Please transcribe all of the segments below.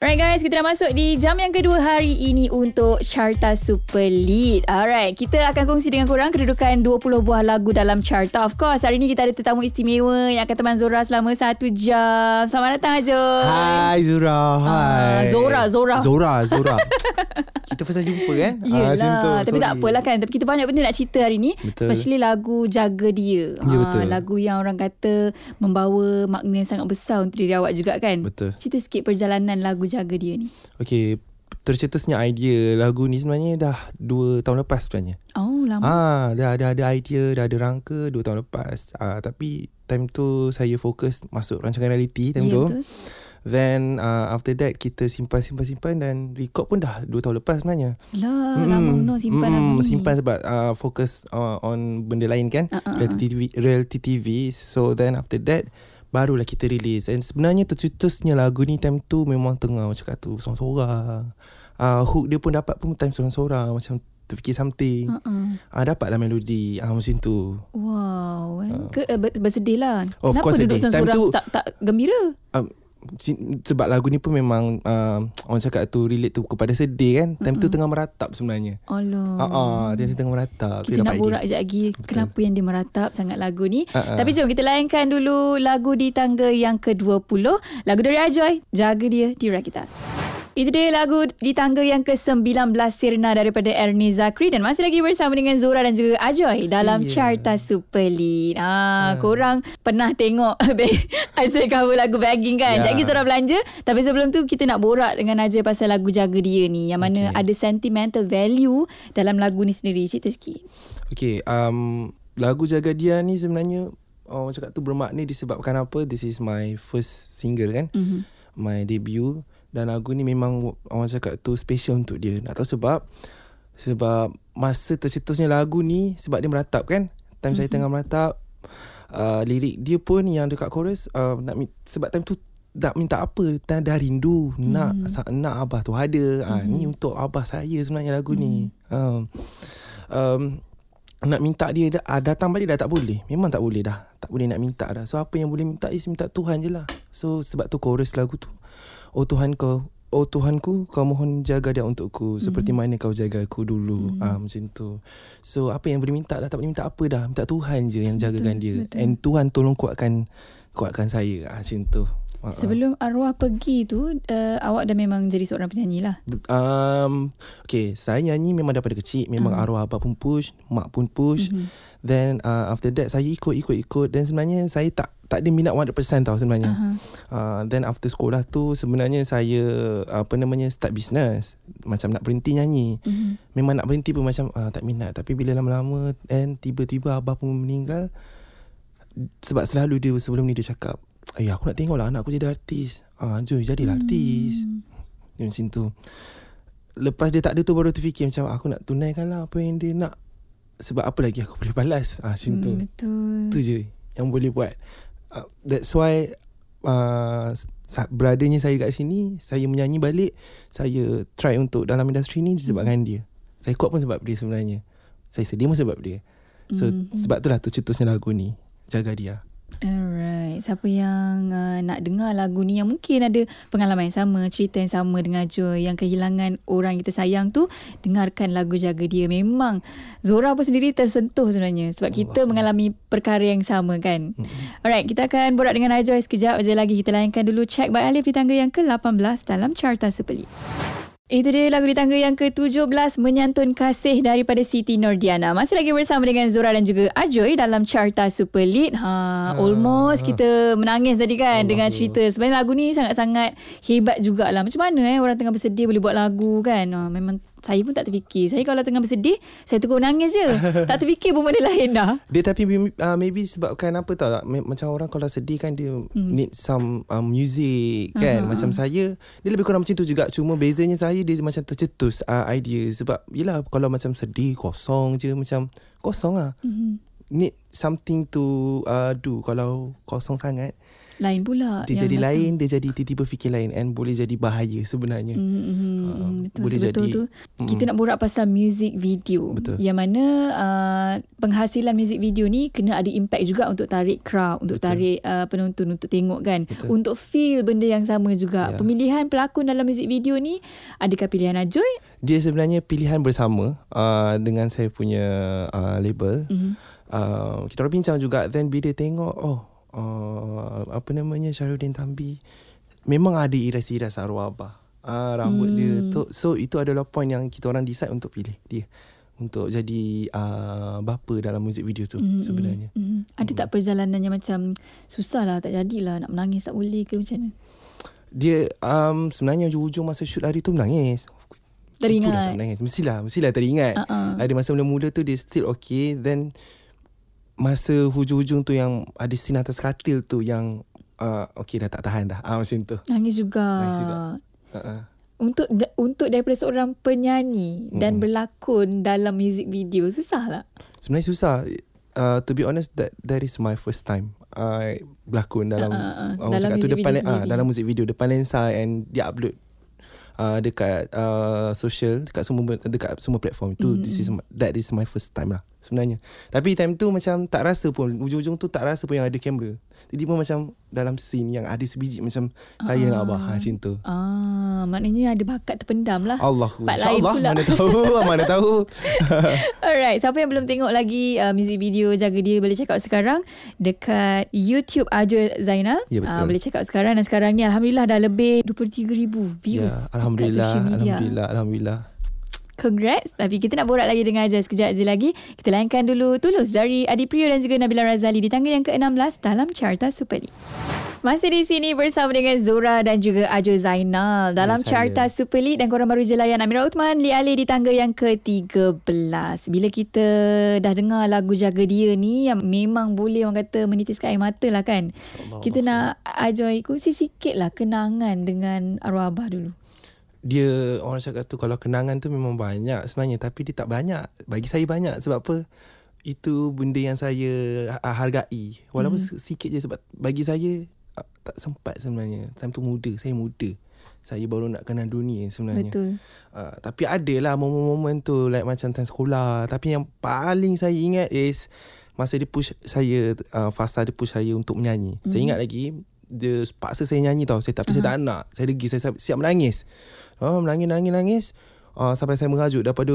Alright guys, kita dah masuk di jam yang kedua hari ini untuk Carta Super Lead. Alright, kita akan kongsi dengan korang kedudukan 20 buah lagu dalam carta. Of course, hari ini kita ada tetamu istimewa yang akan teman Zora selama 1 jam. Selamat datang, Ajoi. Hai, Zora. Hai. Zora. Kita first time jumpa kan? Yelah, tapi tak apalah kan. Tapi kita banyak benda nak cerita hari ni. Betul. Especially lagu Jaga Dia. Ya, betul. Lagu yang orang kata membawa makna yang sangat besar untuk diri awak juga kan? Betul. Cerita sikit perjalanan lagu Jaga Dia ni. Okay, tercetusnya idea lagu ni sebenarnya dah 2 tahun lepas sebenarnya. Oh, lama. Dah ada idea, dah ada rangka 2 tahun lepas. Tapi time tu saya fokus masuk rancangan reality time tu. Betul. Then after that kita simpan dan record pun dah 2 tahun lepas sebenarnya. Lah, lama no simpan lagi. Simpan sebab fokus on benda lain kan, reality TV. So then after that barulah kita release. And sebenarnya tercetusnya lagu ni time tu memang tengah macam kat tu sorang-sorang. Hook dia pun dapat pun time sorang-sorang, macam terfikir something. Dapatlah melodi macam tu. Wow. Bersedih lah. Kenapa duduk sorang-sorang tak gembira? Sebab lagu ni pun memang orang cakap tu relate tu kepada sedih kan. Time tu tengah meratap sebenarnya. Allah. Dia tengah meratap. Kita nak borak sekejap lagi. Betul. Kenapa yang dia meratap sangat lagu ni. Tapi jom kita layankan dulu lagu di tangga yang ke-20. Lagu dari Ajoi, Jaga Dia di Rakita. Itu dia lagu di tangga yang ke-19 sirna daripada Ernie Zakri. Dan masih lagi bersama dengan Zora dan juga Ajoi dalam Carta Super Lead. Korang pernah tengok Ajoi cover lagu Bagging kan? Sekejap lagi Zora belanja. Tapi sebelum tu kita nak borak dengan Ajoi pasal lagu Jaga Dia ni. Yang mana ada sentimental value dalam lagu ni sendiri. Cerita sikit. Okay, lagu Jaga Dia ni sebenarnya orang cakap tu bermakna disebabkan apa? This is my first single kan? My debut. Dan lagu ni memang orang cakap tu special untuk dia. Nak tahu sebab masa tercetusnya lagu ni sebab dia meratap kan. Time saya tengah meratap, lirik dia pun yang dekat chorus sebab time tu tak minta apa, dah rindu nak abah tu ada. Ni untuk abah saya sebenarnya lagu ni. Nak minta dia datang balik dah tak boleh. Memang tak boleh dah. Tak boleh nak minta dah. So apa yang boleh minta is minta Tuhan je lah. So sebab tu chorus lagu tu, "Oh Tuhan kau, oh Tuhanku, kau mohon jaga dia untukku seperti mana kau jaga aku dulu." Macam tu. So apa yang boleh minta dah, tak boleh minta apa dah. Minta Tuhan je yang jagakan dia. Betul. And Tuhan tolong kuatkan saya. Macam tu. Sebelum arwah pergi tu, awak dah memang jadi seorang penyanyi lah. Okay, saya nyanyi memang daripada kecil. Memang arwah abah pun push, mak pun push. Then after that saya ikut. Dan sebenarnya saya tak ada minat 100% tau sebenarnya. Then after sekolah tu sebenarnya saya start business. Macam nak berhenti nyanyi. Memang nak berhenti pun macam tak minat. Tapi bila lama-lama and tiba-tiba abah pun meninggal. Sebab selalu dia sebelum ni dia cakap, "Eh, aku nak tengoklah anak aku jadi artis. Ajoi jadilah artis." Dia macam tu. Lepas dia tak ada tu baru terfikir macam aku nak tunaikanlah apa yang dia nak. Sebab apa lagi aku boleh balas. Macam tu. Betul. Tu je yang boleh buat. That's why beradanya saya kat sini, saya menyanyi balik, saya try untuk dalam industri ni disebabkan dia. Saya kuat pun sebab dia sebenarnya. Saya sedih pun sebab dia. So sebab itulah tercetusnya lagu ni, Jaga Dia. Alright, siapa yang nak dengar lagu ni yang mungkin ada pengalaman yang sama, cerita yang sama dengan Ajoi yang kehilangan orang kita sayang tu, dengarkan lagu Jaga Dia. Memang Zora pun sendiri tersentuh sebenarnya sebab kita mengalami perkara yang sama kan. Alright, kita akan borak dengan Ajoi sekejap aja lagi. Kita layankan dulu Check by Alif di tangga yang ke-18 dalam Carta Super Lead. Itu dia lagu di tangga yang ke-17, Menyantun Kasih daripada Siti Nordiana. Masih lagi bersama dengan Zora dan juga Ajoi dalam Carta Super Lead. Almost kita menangis tadi kan dengan cerita. Sebenarnya lagu ni sangat-sangat hebat jugalah. Macam mana orang tengah bersedih boleh buat lagu kan. Memang saya pun tak terfikir. Saya kalau tengah bersedih, saya terus nangis je. Tak terfikir pun benda lain dah. Dia tapi maybe sebabkan apa tau tak? Macam orang kalau sedih kan dia need some music kan. Macam saya, dia lebih kurang macam tu juga. Cuma bezanya saya dia macam tercetus idea. Sebab yelah kalau macam sedih kosong je, macam kosong lah. Need something to do. Kalau kosong sangat lain pula. Dia jadi lain, dia jadi tiba-tiba fikir lain, and boleh jadi bahaya sebenarnya. Betul, boleh betul, jadi. Betul. Kita nak borak pasal music video. Betul. Yang mana penghasilan music video ni kena ada impact juga untuk tarik crowd, untuk tarik penonton untuk tengok kan. Betul. Untuk feel benda yang sama juga. Yeah. Pemilihan pelakon dalam music video ni, adakah pilihan Ajoi? Dia sebenarnya pilihan bersama dengan saya punya label. Kita orang bincang juga, then bila tengok Sharudin Tambi memang ada iras-iras arwah abah, rambut dia tu, so itu adalah point yang kita orang decide untuk pilih dia untuk jadi bapa dalam muzik video tu sebenarnya. Ada tak perjalanannya macam susah lah, tak jadilah, nak menangis tak boleh ke macam mana? Dia sebenarnya hujung masa shoot hari tu menangis. Teringat. Mestilah teringat. Ada masa mula-mula tu dia still okay. Then masa hujung-hujung tu yang ada scene atas katil tu yang okay dah tak tahan dah. Macam tu. Nangis juga. Untuk daripada seorang penyanyi dan berlakon dalam music video, susah lah? Sebenarnya susah. To be honest, that is my first time berlakon dalam dalam music video, dalam music video depan lensa, and dia upload dekat social, dekat semua platform tu. That is my first time lah sebenarnya. Tapi time tu macam tak rasa pun, hujung-hujung tu tak rasa pun yang ada kamera. Tiba-tiba macam dalam scene yang ada sebiji macam saya dengan abah macam tu. Maknanya ada bakat terpendam lah. Allahu, insya-Allah, mana tahu. Alright, siapa yang belum tengok lagi music video Jaga Dia, boleh check out sekarang dekat YouTube Ajoi Zainal. Ya, boleh check out sekarang, dan sekarang ni alhamdulillah dah lebih 23,000 views. Ya, Alhamdulillah. Congrats. Tapi kita nak borak lagi dengan Ajoi sekejap je lagi. Kita layankan dulu Tulus dari Adi Priyo dan juga Nabila Razali di tangga yang ke-16 dalam Carta Super Lead. Masih di sini bersama dengan Zora dan juga Ajoi Zainal dalam Carta Super Lead, dan korang baru je layan Amirah Uthman, Li Ali di tangga yang ke-13. Bila kita dah dengar lagu Jaga Dia ni yang memang boleh orang kata menitiskan air mata lah kan. Kita nak Ajoi kongsi sikit lah kenangan dengan arwah abah dulu. Dia, orang cakap tu kalau kenangan tu memang banyak sebenarnya, tapi dia tak banyak. Bagi saya banyak, sebab apa? Itu benda yang saya hargai. Walaupun sikit je, sebab bagi saya tak sempat sebenarnya. Time tu muda. Saya baru nak kenal dunia sebenarnya. Betul. Tapi adalah momen-momen tu, like macam time sekolah. Tapi yang paling saya ingat is masa dia push saya, fasa dia push saya untuk menyanyi. Saya ingat lagi, dia paksa saya nyanyi tau. Tapi saya tak nak. Saya degi, saya siap menangis. Menangis. Sampai saya merajuk. Daripada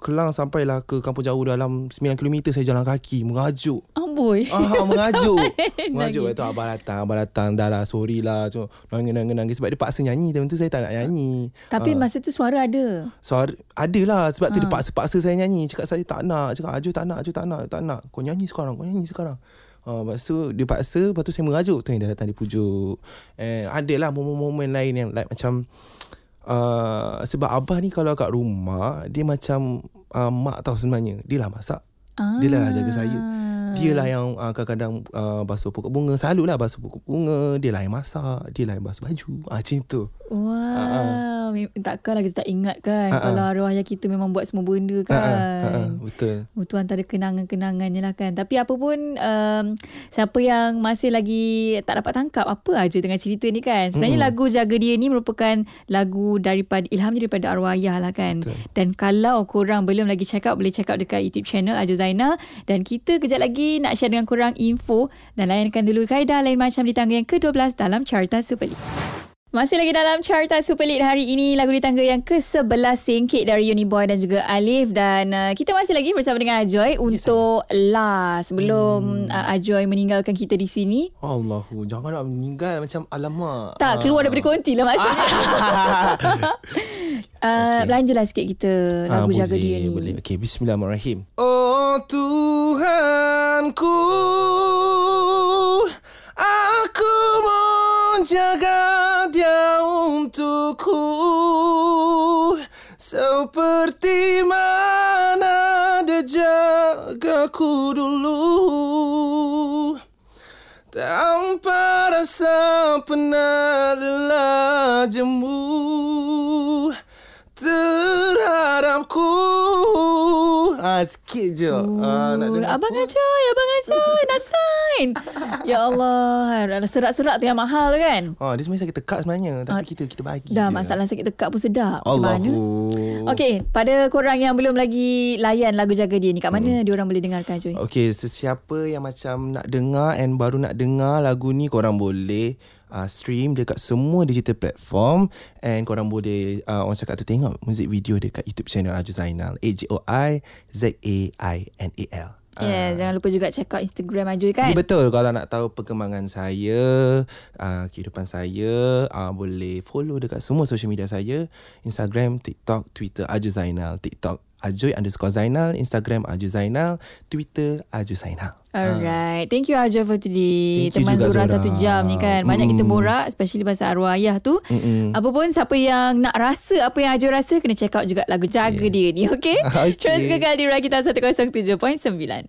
Kelang sampailah ke kampung jauh, dalam 9 km saya jalan kaki. Merajuk. Amboi. Merajuk. Lepas tu abang datang. Dah lah, sorry lah. Nangis. Sebab dia paksa nyanyi. Tentu saya tak nak nyanyi. Tapi masa tu suara ada. Suara ada lah. Sebab tu dia paksa saya nyanyi. Cakap saya tak nak. Cakap Ajoi tak nak. Kau nyanyi sekarang. Lepas tu dia paksa. Lepas tu saya merajuk. Tu yang dia datang, dia pujuk. Adalah momen-momen lain yang like macam sebab abah ni kalau kat rumah, dia macam mak tau sebenarnya. Dia lah masak, dia lah jaga saya, dia lah yang kadang-kadang basuh pokok bunga. Selalulah basuh pokok bunga. Dia lah yang masak, dia lah yang basuh baju. Macam tu. Wow. Takkanlah kita tak ingat kan, kalau arwah ayah kita memang buat semua benda kan. Betul. Itu antara kenangan-kenangannya lah kan. Tapi apa pun, siapa yang masih lagi tak dapat tangkap apa Ajoi tengah cerita ni kan, sebenarnya lagu Jaga Dia ni merupakan lagu daripada ilham daripada arwah ayah lah kan. Betul. Dan kalau korang belum lagi check out, boleh check out dekat YouTube channel Ajoi Zainal. Dan kita kejap lagi nak share dengan korang info dan layankan dulu kaedah lain macam di tangga yang ke-12 dalam Carta Super Lead. Masih lagi dalam Carta Super Lead hari ini, lagu di tangga yang ke-11 Singkit dari Uniboy dan juga Alif. Dan kita masih lagi bersama dengan Ajoi untuk last sebelum Ajoi meninggalkan kita di sini. Allahu, jangan nak meninggal macam alamak. Tak, keluar daripada konti lah maksudnya. Belanjalah sikit kita lagu Jaga Dia ni. Boleh. Okay, bismillahirrahmanirrahim. Oh Tuhanku, aku menjaga Dia untukku seperti mana Dia jagaku dulu, tanpa rasa pernah lelah jemu terhadapku. sikit je. Abang Ajoi, Abang Ajoi nak sign. Ya Allah, serat-serat tu yang mahal kan. Dia sebenarnya sakit tekak sebenarnya, tapi kita bagi dah je. Masalah sakit tekak pun sedap. Macam mana? Okay, pada korang yang belum lagi layan lagu Jaga Dia ni, kat mana diorang boleh dengarkan, Ajoi? Okay, sesiapa yang macam nak dengar and baru nak dengar lagu ni, korang boleh stream dekat semua digital platform, and korang boleh orang cakap tu tengok muzik video dekat YouTube channel Ajoi Zainal, AJOI ZAINAL. Jangan lupa juga check out Instagram Ajoi kan. Betul, kalau nak tahu perkembangan saya, kehidupan saya, boleh follow dekat semua social media saya, Instagram, TikTok, Twitter Ajoi Zainal. TikTok Ajoi_Zainal, Instagram Ajoi Zainal, Twitter Ajoi Zainal. Alright, thank you Ajoi for today. Teman Zora 1 jam ni kan, banyak kita borak, especially pasal arwah ayah tu. Apa pun, siapa yang nak rasa apa yang Ajoi rasa, kena check out juga lagu Jaga Dia ni. Okay? Terus kekal di Rakita 107.9.